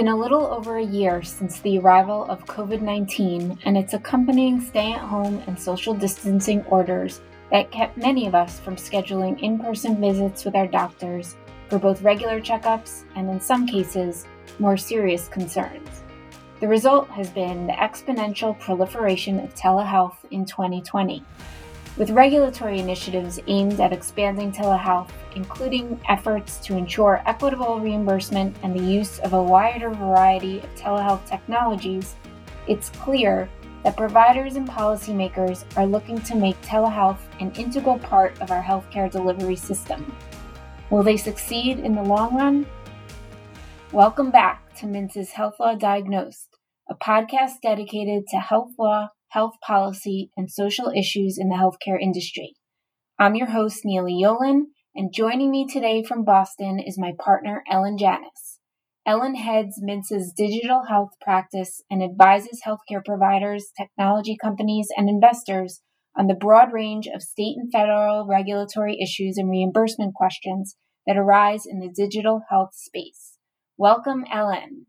been a little over a year since the arrival of COVID-19 and its accompanying stay-at-home and social distancing orders that kept many of us from scheduling in-person visits with our doctors for both regular checkups and, in some cases, more serious concerns. The result has been the exponential proliferation of telehealth in 2020, with regulatory initiatives aimed at expanding telehealth, including efforts to ensure equitable reimbursement and the use of a wider variety of telehealth technologies. It's clear that providers and policymakers are looking to make telehealth an integral part of our healthcare delivery system. Will they succeed in the long run? Welcome back to Mintz's Health Law Diagnosed, a podcast dedicated to health law, health policy, and social issues in the healthcare industry. I'm your host, Neely Yolin, and joining me today from Boston is my partner, Ellen Janis. Ellen heads Mintz's digital health practice and advises healthcare providers, technology companies, and investors on the broad range of state and federal regulatory issues and reimbursement questions that arise in the digital health space. Welcome, Ellen.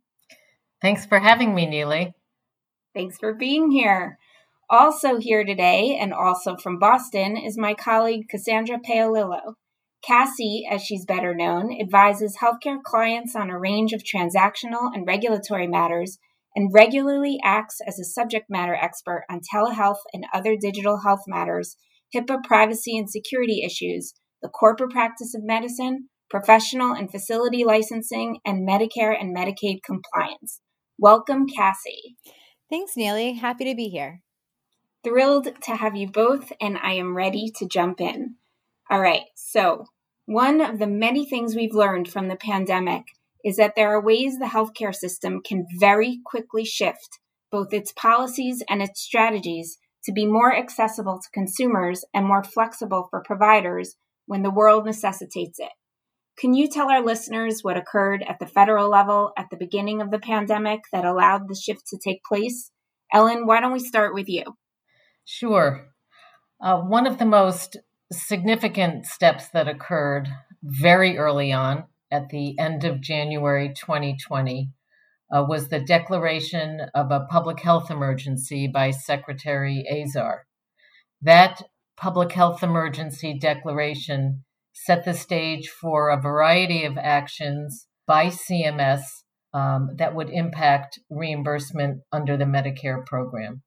Thanks for having me, Neely. Thanks for being here. Also here today, and also from Boston, is my colleague Cassandra Paolillo. Cassie, as she's better known, advises healthcare clients on a range of transactional and regulatory matters and regularly acts as a subject matter expert on telehealth and other digital health matters, HIPAA privacy and security issues, the corporate practice of medicine, professional and facility licensing, and Medicare and Medicaid compliance. Welcome, Cassie. Thanks, Neely. Happy to be here. Thrilled to have you both, and I am ready to jump in. All right, so one of the many things we've learned from the pandemic is that there are ways the healthcare system can very quickly shift both its policies and its strategies to be more accessible to consumers and more flexible for providers when the world necessitates it. Can you tell our listeners what occurred at the federal level at the beginning of the pandemic that allowed the shift to take place? Ellen, why don't we start with you? Sure. One of the most significant steps that occurred very early on at the end of January 2020 was the declaration of a public health emergency by Secretary Azar. That public health emergency declaration set the stage for a variety of actions by CMS that would impact reimbursement under the Medicare program.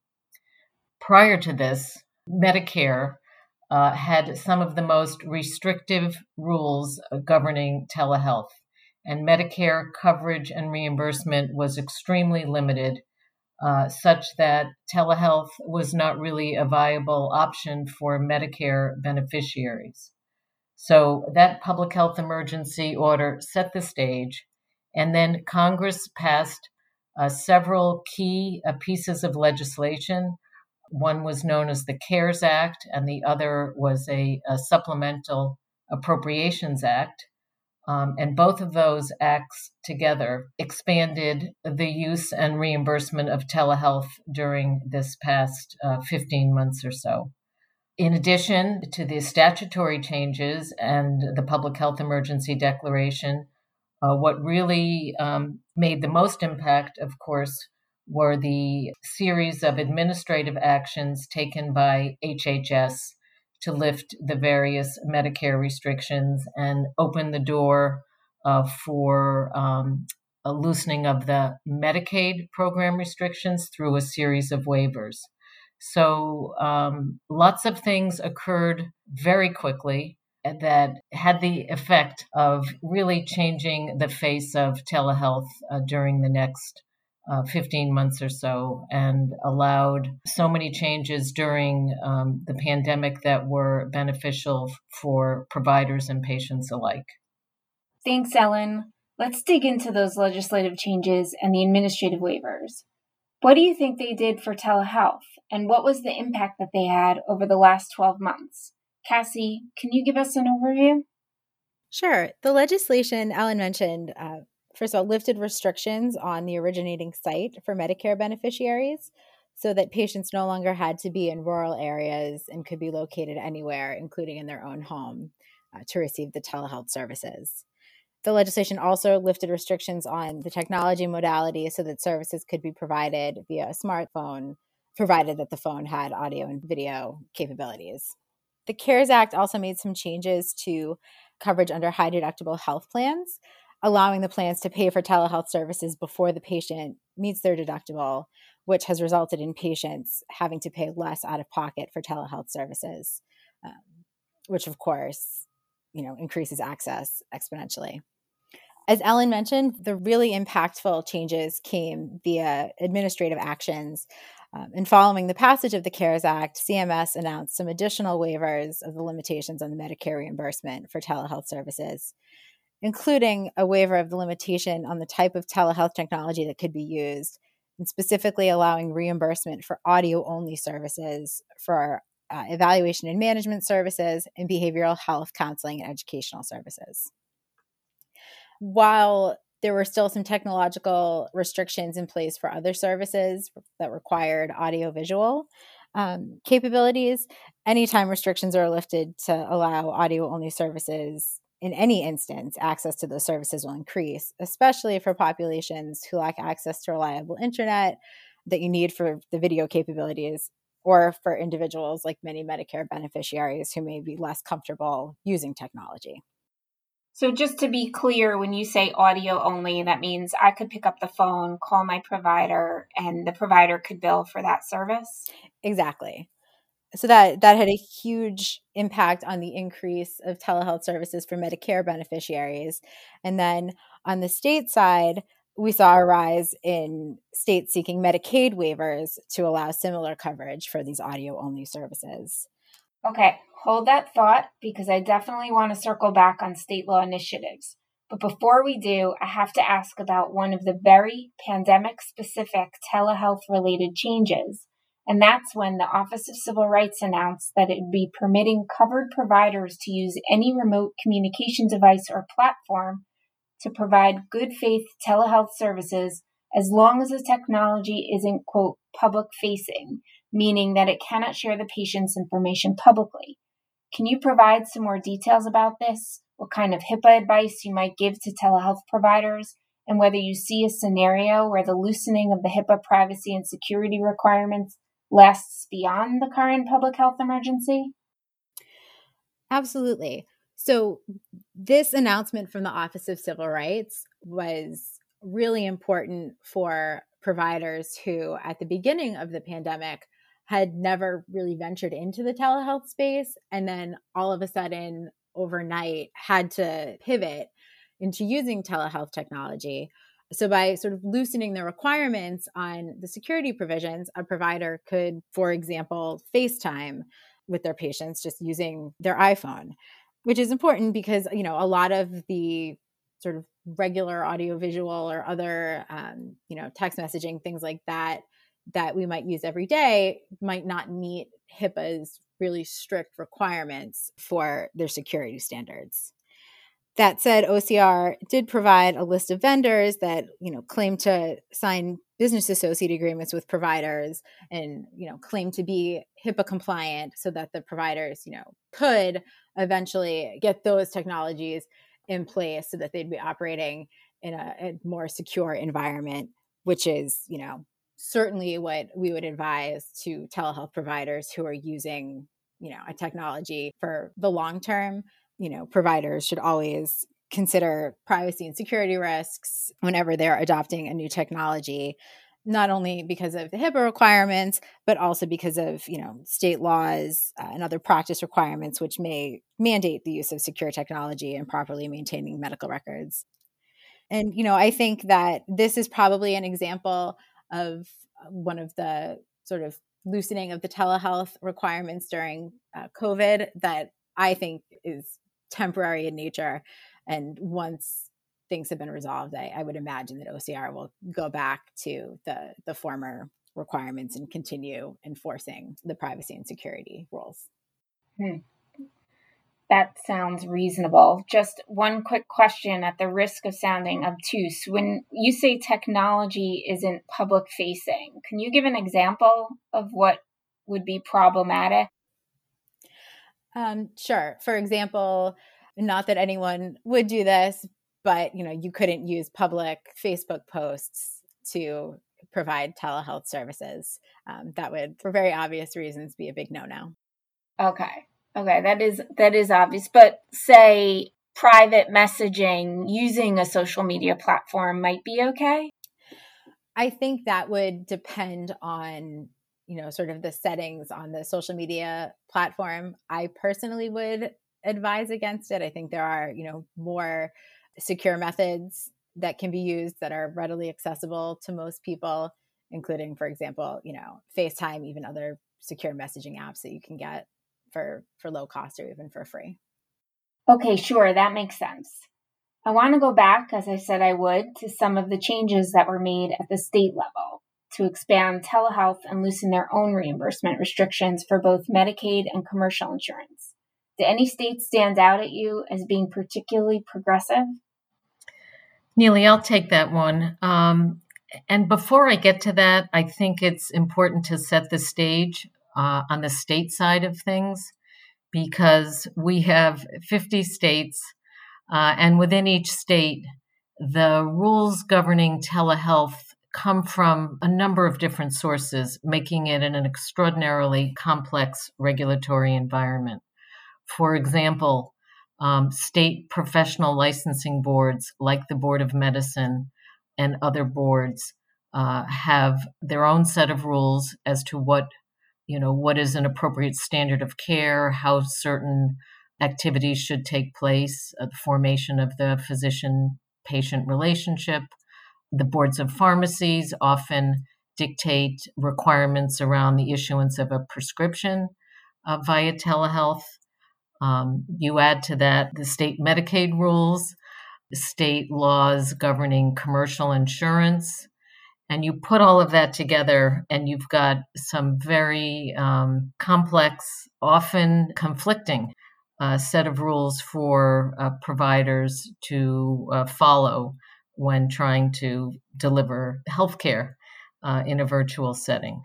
Prior to this, Medicare had some of the most restrictive rules governing telehealth, and Medicare coverage and reimbursement was extremely limited, such that telehealth was not really a viable option for Medicare beneficiaries. So that public health emergency order set the stage, and then Congress passed several key pieces of legislation. One was known as the CARES Act, and the other was a Supplemental Appropriations Act. And both of those acts together expanded the use and reimbursement of telehealth during this past 15 months or so. In addition to the statutory changes and the public health emergency declaration, what really made the most impact, of course, were the series of administrative actions taken by HHS to lift the various Medicare restrictions and open the door for a loosening of the Medicaid program restrictions through a series of waivers. So lots of things occurred very quickly that had the effect of really changing the face of telehealth during the next 15 months or so, and allowed so many changes during the pandemic that were beneficial for providers and patients alike. Thanks, Ellen. Let's dig into those legislative changes and the administrative waivers. What do you think they did for telehealth, and what was the impact that they had over the last 12 months? Cassie, can you give us an overview? Sure. The legislation Ellen mentioned first of all, lifted restrictions on the originating site for Medicare beneficiaries so that patients no longer had to be in rural areas and could be located anywhere, including in their own home, to receive the telehealth services. The legislation also lifted restrictions on the technology modality so that services could be provided via a smartphone, provided that the phone had audio and video capabilities. The CARES Act also made some changes to coverage under high deductible health plans, allowing the plans to pay for telehealth services before the patient meets their deductible, which has resulted in patients having to pay less out of pocket for telehealth services, which of course, increases access exponentially. As Ellen mentioned, the really impactful changes came via administrative actions. And following the passage of the CARES Act, CMS announced some additional waivers of the limitations on the Medicare reimbursement for telehealth services, including a waiver of the limitation on the type of telehealth technology that could be used, and specifically allowing reimbursement for audio-only services, for evaluation and management services, and behavioral health counseling and educational services. While there were still some technological restrictions in place for other services that required audiovisual capabilities, anytime restrictions are lifted to allow audio-only services in any instance, access to those services will increase, especially for populations who lack access to reliable internet that you need for the video capabilities, or for individuals like many Medicare beneficiaries who may be less comfortable using technology. So just to be clear, when you say audio only, that means I could pick up the phone, call my provider, and the provider could bill for that service? Exactly. So that had a huge impact on the increase of telehealth services for Medicare beneficiaries. And then on the state side, we saw a rise in states seeking Medicaid waivers to allow similar coverage for these audio-only services. Okay, hold that thought, because I definitely want to circle back on state law initiatives. But before we do, I have to ask about one of the very pandemic-specific telehealth-related changes, and that's when the Office of Civil Rights announced that it would be permitting covered providers to use any remote communication device or platform to provide good faith telehealth services as long as the technology isn't, quote, public facing, meaning that it cannot share the patient's information publicly. Can you provide some more details about this? What kind of HIPAA advice you might give to telehealth providers? And whether you see a scenario where the loosening of the HIPAA privacy and security requirements lasts beyond the current public health emergency? Absolutely. So this announcement from the Office of Civil Rights was really important for providers who, at the beginning of the pandemic, had never really ventured into the telehealth space, and then all of a sudden, overnight, had to pivot into using telehealth technology. So by sort of loosening the requirements on the security provisions, a provider could, for example, FaceTime with their patients just using their iPhone, which is important because, a lot of the sort of regular audiovisual or other, text messaging, things like that we might use every day might not meet HIPAA's really strict requirements for their security standards. That said, OCR did provide a list of vendors that, claim to sign business associate agreements with providers and, claim to be HIPAA compliant so that the providers, could eventually get those technologies in place so that they'd be operating in a more secure environment, which is, certainly what we would advise to telehealth providers who are using, a technology for the long term. Providers should always consider privacy and security risks whenever they're adopting a new technology, not only because of the HIPAA requirements, but also because of, state laws and other practice requirements, which may mandate the use of secure technology and properly maintaining medical records. And, I think that this is probably an example of one of the sort of loosening of the telehealth requirements during COVID that I think is temporary in nature. And once things have been resolved, I would imagine that OCR will go back to the former requirements and continue enforcing the privacy and security rules. That sounds reasonable. Just one quick question at the risk of sounding obtuse. When you say technology isn't public facing, can you give an example of what would be problematic? Sure. For example, not that anyone would do this, but, you know, you couldn't use public Facebook posts to provide telehealth services. That would, for very obvious reasons, be a big no-no. Okay. Okay. That is obvious. But say private messaging using a social media platform might be okay? I think that would depend on, you know, sort of the settings on the social media platform. I personally would advise against it. I think there are, you know, more secure methods that can be used that are readily accessible to most people, including, for example, you know, FaceTime, even other secure messaging apps that you can get for low cost or even for free. Okay, sure. That makes sense. I want to go back, as I said I would, to some of the changes that were made at the state level to expand telehealth and loosen their own reimbursement restrictions for both Medicaid and commercial insurance. Do any states stand out at you as being particularly progressive? Neely, I'll take that one. And before I get to that, I think it's important to set the stage on the state side of things, because we have 50 states, and within each state, the rules governing telehealth come from a number of different sources, making it an extraordinarily complex regulatory environment. For example, state professional licensing boards like the Board of Medicine and other boards have their own set of rules as to what, you know, what is an appropriate standard of care, how certain activities should take place, the formation of the physician-patient relationship. The boards of pharmacies often dictate requirements around the issuance of a prescription via telehealth. You add to that the state Medicaid rules, state laws governing commercial insurance, and you put all of that together and you've got some very complex, often conflicting set of rules for providers to follow when trying to deliver healthcare in a virtual setting.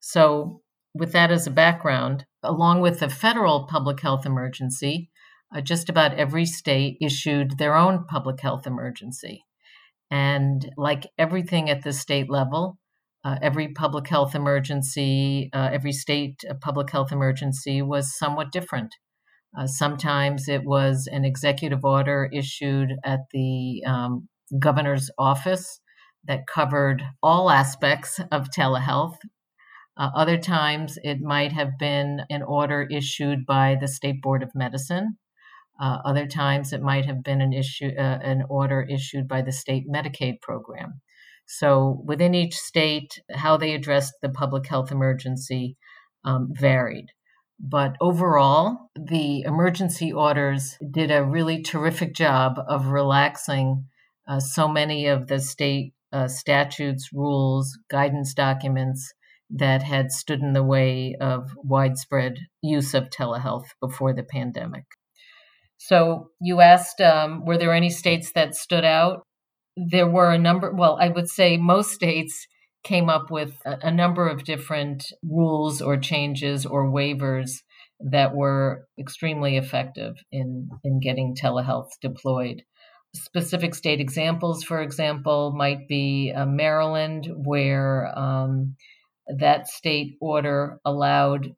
So with that as a background, along with the federal public health emergency, just about every state issued their own public health emergency. And like everything at the state level, every public health emergency, every state public health emergency was somewhat different. Sometimes it was an executive order issued at the governor's office that covered all aspects of telehealth. Other times, it might have been an order issued by the State Board of Medicine. Other times, it might have been an order issued by the state Medicaid program. So within each state, how they addressed the public health emergency varied. But overall, the emergency orders did a really terrific job of relaxing so many of the state statutes, rules, guidance documents that had stood in the way of widespread use of telehealth before the pandemic. So you asked, were there any states that stood out? There were a number, well, I would say most states came up with a number of different rules or changes or waivers that were extremely effective in getting telehealth deployed. Specific state examples, for example, might be Maryland, where that state order allowed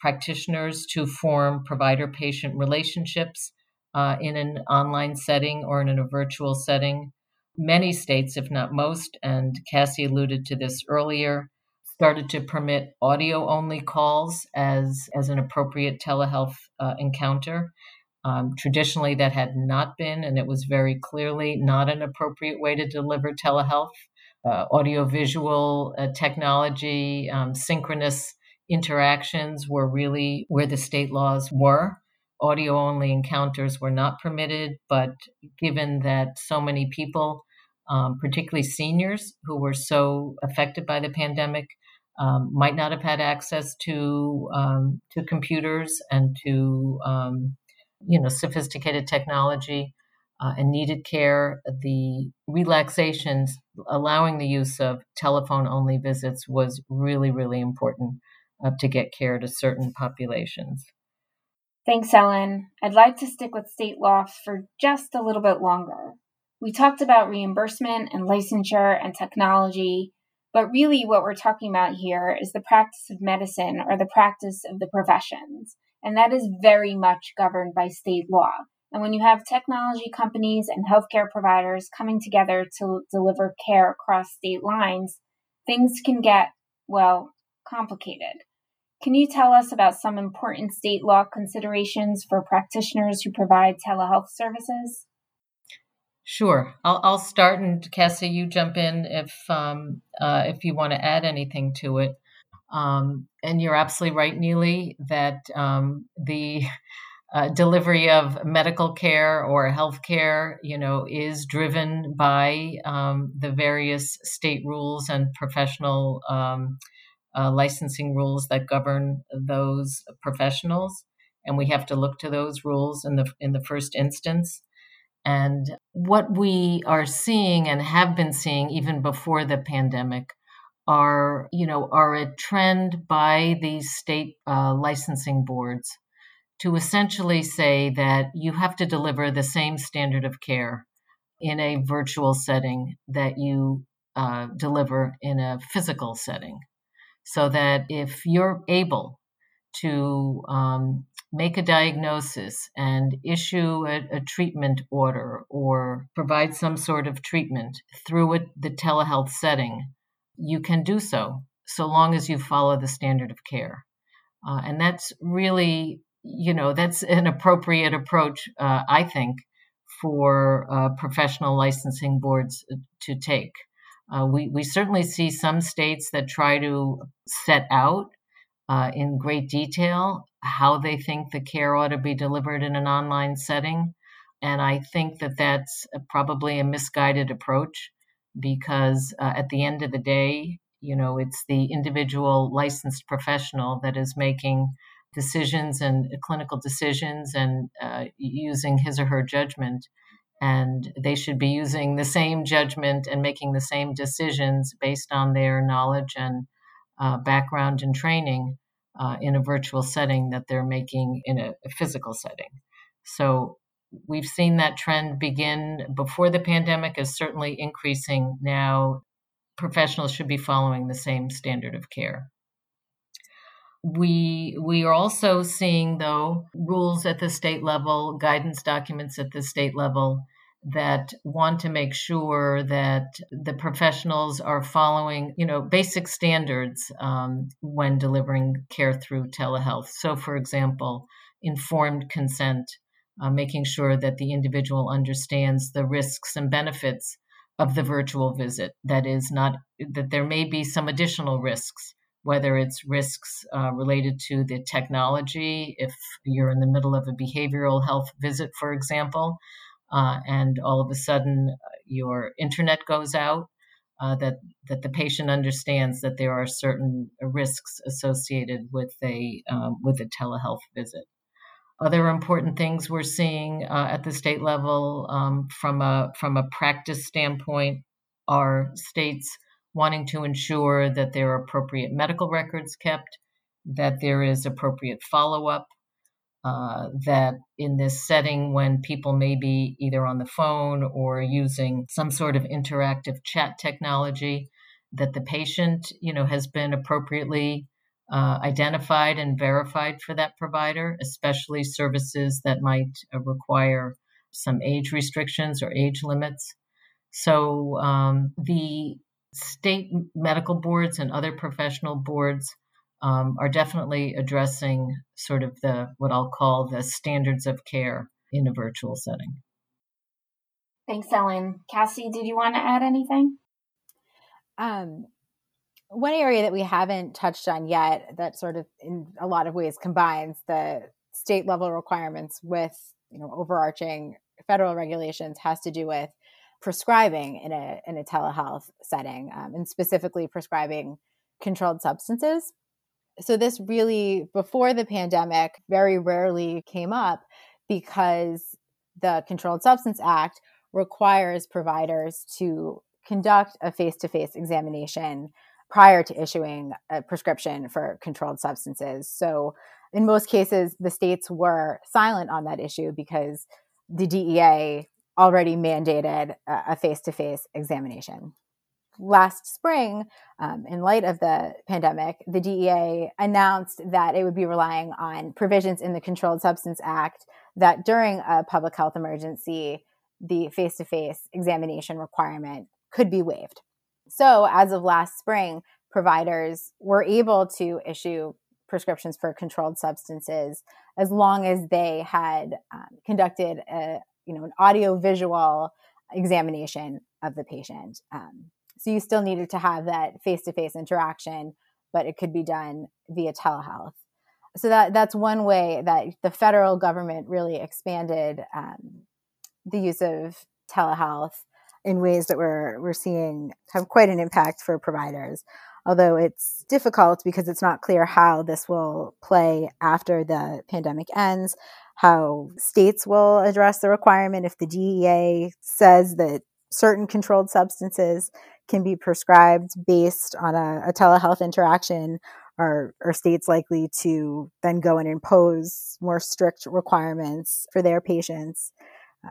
practitioners to form provider-patient relationships in an online setting or in a virtual setting. Many states, if not most, and Cassie alluded to this earlier, started to permit audio-only calls as an appropriate telehealth encounter. Traditionally, that had not been, and it was very clearly not an appropriate way to deliver telehealth. Audiovisual technology, synchronous interactions were really where the state laws were. Audio-only encounters were not permitted, but given that so many people, particularly seniors who were so affected by the pandemic, might not have had access to computers and to sophisticated technology, and needed care, the relaxations allowing the use of telephone-only visits was really, really important to get care to certain populations. Thanks, Ellen. I'd like to stick with state law for just a little bit longer. We talked about reimbursement and licensure and technology, but really what we're talking about here is the practice of medicine or the practice of the professions. And that is very much governed by state law. And when you have technology companies and healthcare providers coming together to deliver care across state lines, things can get, well, complicated. Can you tell us about some important state law considerations for practitioners who provide telehealth services? Sure. I'll start, and Cassie, you jump in if you want to add anything to it. And you're absolutely right, Neely, that the delivery of medical care or health care, is driven by the various state rules and professional licensing rules that govern those professionals, and we have to look to those rules in the first instance. And what we are seeing and have been seeing even before the pandemic are a trend by the state licensing boards to essentially say that you have to deliver the same standard of care in a virtual setting that you deliver in a physical setting. So that if you're able to make a diagnosis and issue a treatment order or provide some sort of treatment through the telehealth setting, you can do so long as you follow the standard of care. And that's really, that's an appropriate approach, I think, for professional licensing boards to take. We certainly see some states that try to set out in great detail how they think the care ought to be delivered in an online setting. And I think that that's probably a misguided approach because at the end of the day, it's the individual licensed professional that is making decisions and clinical decisions and using his or her judgment. And they should be using the same judgment and making the same decisions based on their knowledge and background and training in a virtual setting that they're making in a physical setting. So we've seen that trend begin before the pandemic is certainly increasing now. Professionals should be following the same standard of care. We are also seeing, though, rules at the state level, guidance documents at the state level that want to make sure that the professionals are following, basic standards when delivering care through telehealth. So, for example, informed consent, making sure that the individual understands the risks and benefits of the virtual visit. That is, not that there may be some additional risks, whether it's risks related to the technology, if you're in the middle of a behavioral health visit, for example, and all of a sudden your internet goes out, that the patient understands that there are certain risks associated with a telehealth visit. Other important things we're seeing at the state level from a practice standpoint are states wanting to ensure that there are appropriate medical records kept, that there is appropriate follow-up, that in this setting when people may be either on the phone or using some sort of interactive chat technology, that the patient, has been appropriately identified and verified for that provider, especially services that might require some age restrictions or age limits. So the state medical boards and other professional boards are definitely addressing sort of what I'll call the standards of care in a virtual setting. Thanks, Ellen. Cassie, did you want to add anything? One area that we haven't touched on yet that sort of in a lot of ways combines the state level requirements with, overarching federal regulations has to do with prescribing in a telehealth setting, and specifically prescribing controlled substances. So this really, before the pandemic, very rarely came up because the Controlled Substance Act requires providers to conduct a face-to-face examination prior to issuing a prescription for controlled substances. So in most cases, the states were silent on that issue because the DEA already mandated a face-to-face examination. Last spring, in light of the pandemic, the DEA announced that it would be relying on provisions in the Controlled Substances Act that during a public health emergency, the face-to-face examination requirement could be waived. So as of last spring, providers were able to issue prescriptions for controlled substances as long as they had conducted an audio-visual examination of the patient. So you still needed to have that face-to-face interaction, but it could be done via telehealth. So that's one way that the federal government really expanded the use of telehealth in ways that we're seeing have quite an impact for providers, although it's difficult because it's not clear how this will play after the pandemic ends, how states will address the requirement if the DEA says that certain controlled substances can be prescribed based on a telehealth interaction. Are states likely to then go and impose more strict requirements for their patients?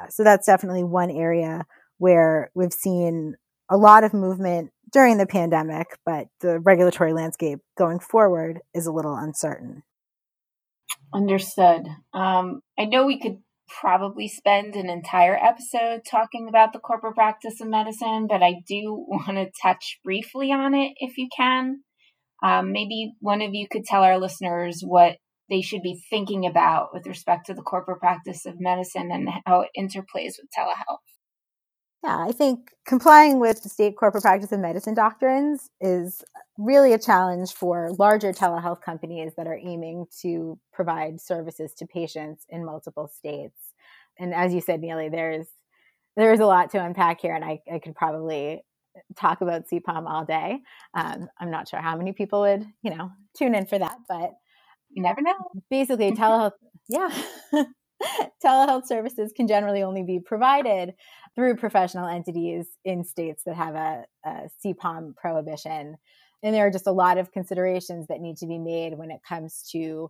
So that's definitely one area where we've seen a lot of movement during the pandemic, but the regulatory landscape going forward is a little uncertain. Understood. I know we could probably spend an entire episode talking about the corporate practice of medicine, but I do want to touch briefly on it if you can. Maybe one of you could tell our listeners what they should be thinking about with respect to the corporate practice of medicine and how it interplays with telehealth. Yeah, I think complying with the state corporate practice of medicine doctrines is really a challenge for larger telehealth companies that are aiming to provide services to patients in multiple states. And as you said, Neely, there is a lot to unpack here, and I could probably talk about CPOM all day. I'm not sure how many people would, tune in for that, but you never know. Basically, telehealth, telehealth services can generally only be provided through professional entities in states that have a CPOM prohibition. And there are just a lot of considerations that need to be made when it comes to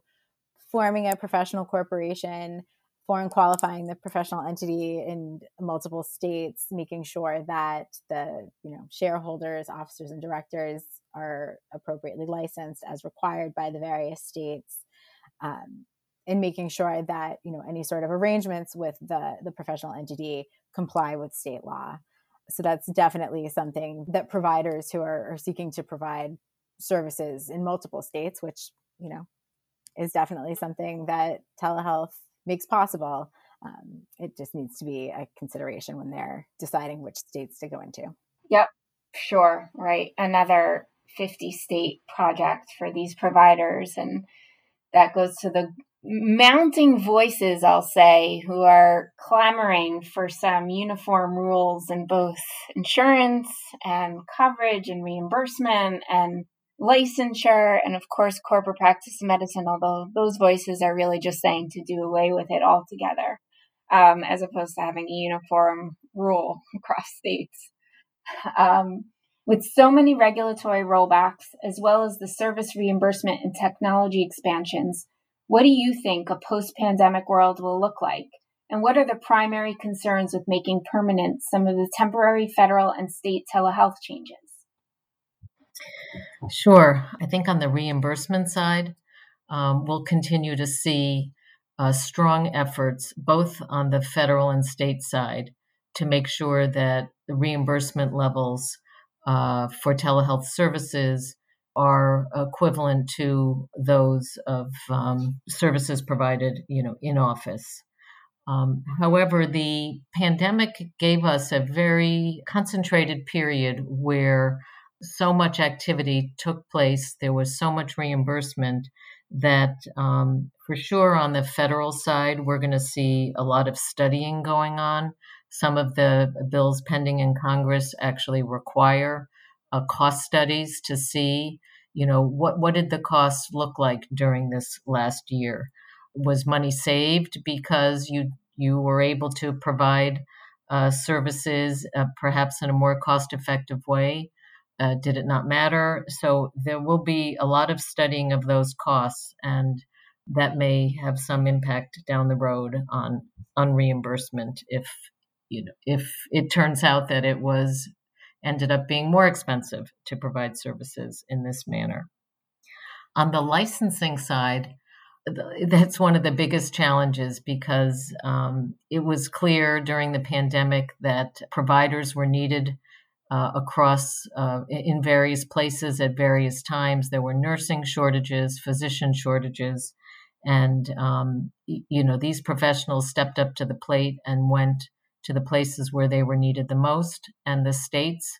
forming a professional corporation, foreign qualifying the professional entity in multiple states, making sure that the shareholders, officers, and directors are appropriately licensed as required by the various states, and making sure that any sort of arrangements with the professional entity comply with state law. So that's definitely something that providers who are seeking to provide services in multiple states, which is definitely something that telehealth makes possible. It just needs to be a consideration when they're deciding which states to go into. Yep, sure, right. Another 50-state project for these providers. And that goes to the mounting voices, I'll say, who are clamoring for some uniform rules in both insurance and coverage and reimbursement and licensure, and of course, corporate practice of medicine, although those voices are really just saying to do away with it altogether, as opposed to having a uniform rule across states. With so many regulatory rollbacks, as well as the service reimbursement and technology expansions, what do you think a post-pandemic world will look like? And what are the primary concerns with making permanent some of the temporary federal and state telehealth changes? Sure. I think on the reimbursement side, we'll continue to see strong efforts both on the federal and state side to make sure that the reimbursement levels for telehealth services are equivalent to those of services provided, in office. However, the pandemic gave us a very concentrated period where so much activity took place. There was so much reimbursement that for sure on the federal side, we're going to see a lot of studying going on. Some of the bills pending in Congress actually require cost studies to see, what did the costs look like during this last year? Was money saved because you were able to provide services perhaps in a more cost-effective way? Did it not matter? So there will be a lot of studying of those costs, and that may have some impact down the road on reimbursement if you know, if it turns out that it was ended up being more expensive to provide services in this manner. On the licensing side, that's one of the biggest challenges because it was clear during the pandemic that providers were needed across in various places at various times. There were nursing shortages, physician shortages, and these professionals stepped up to the plate and went to the places where they were needed the most. And the states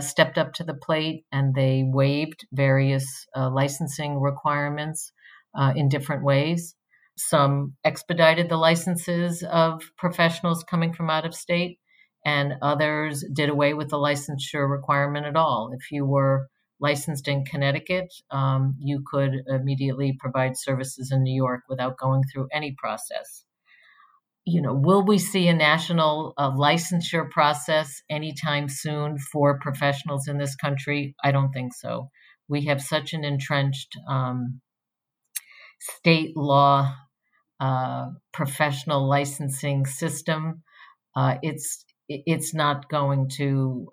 stepped up to the plate and they waived various licensing requirements in different ways. Some expedited the licenses of professionals coming from out of state, and others did away with the licensure requirement at all. If you were licensed in Connecticut, you could immediately provide services in New York without going through any process. You know, will we see a national licensure process anytime soon for professionals in this country? I don't think so. We have such an entrenched state law professional licensing system. It's not going to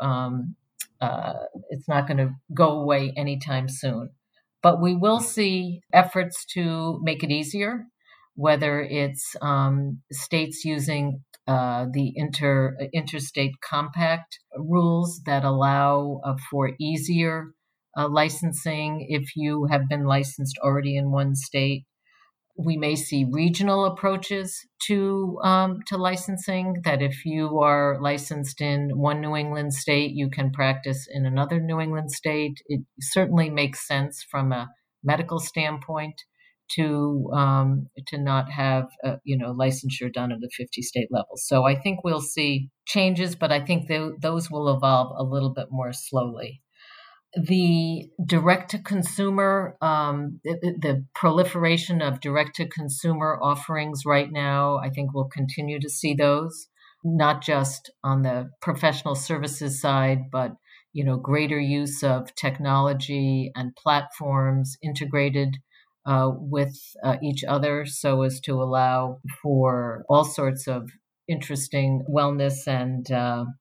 go away anytime soon. But we will see efforts to make it easier, whether it's states using the interstate compact rules that allow for easier licensing if you have been licensed already in one state. We may see regional approaches to licensing, that if you are licensed in one New England state, you can practice in another New England state. It certainly makes sense from a medical standpoint to not have licensure done at the 50-state level. So I think we'll see changes, but I think those will evolve a little bit more slowly. The direct-to-consumer, the proliferation of direct-to-consumer offerings right now, I think we'll continue to see those, not just on the professional services side, but greater use of technology and platforms integrated with each other so as to allow for all sorts of interesting wellness and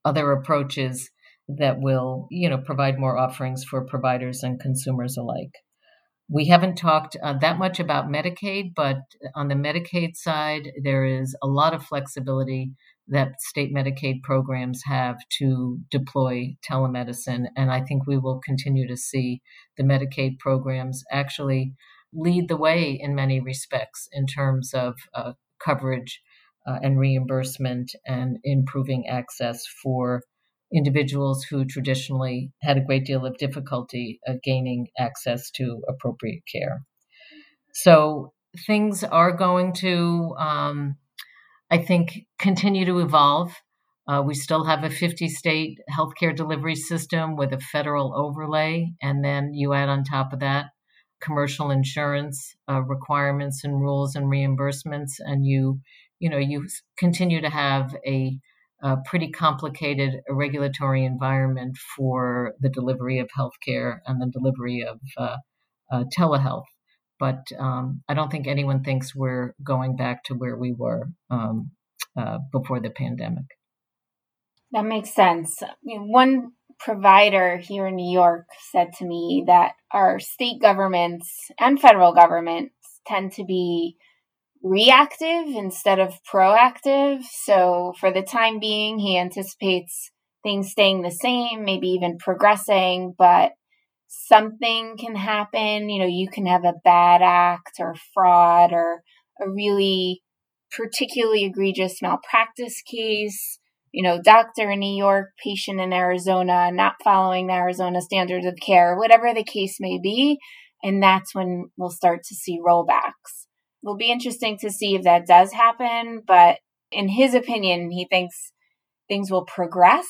other approaches that will, provide more offerings for providers and consumers alike. We haven't talked that much about Medicaid, but on the Medicaid side, there is a lot of flexibility that state Medicaid programs have to deploy telemedicine. And I think we will continue to see the Medicaid programs actually lead the way in many respects in terms of coverage and reimbursement and improving access for individuals who traditionally had a great deal of difficulty gaining access to appropriate care. So things are going to, continue to evolve. We still have a 50-state healthcare delivery system with a federal overlay, and then you add on top of that commercial insurance requirements and rules and reimbursements, and you continue to have a pretty complicated regulatory environment for the delivery of healthcare and the delivery of telehealth. But I don't think anyone thinks we're going back to where we were before the pandemic. That makes sense. One provider here in New York said to me that our state governments and federal governments tend to be reactive instead of proactive. So for the time being, he anticipates things staying the same, maybe even progressing, but something can happen. You can have a bad act or fraud or a really particularly egregious malpractice case. Doctor in New York, patient in Arizona, not following the Arizona standards of care, whatever the case may be. And that's when we'll start to see rollbacks. Will be interesting to see if that does happen, but in his opinion, he thinks things will progress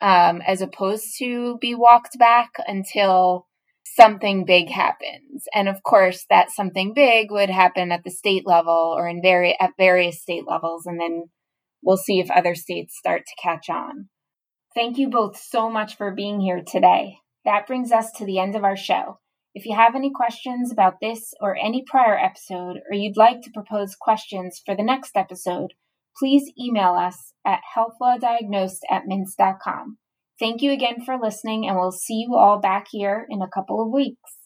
as opposed to be walked back until something big happens. And of course, that something big would happen at the state level or at various state levels, and then we'll see if other states start to catch on. Thank you both so much for being here today. That brings us to the end of our show. If you have any questions about this or any prior episode, or you'd like to propose questions for the next episode, please email us at healthlawdiagnosed@mintz.com. Thank you again for listening, and we'll see you all back here in a couple of weeks.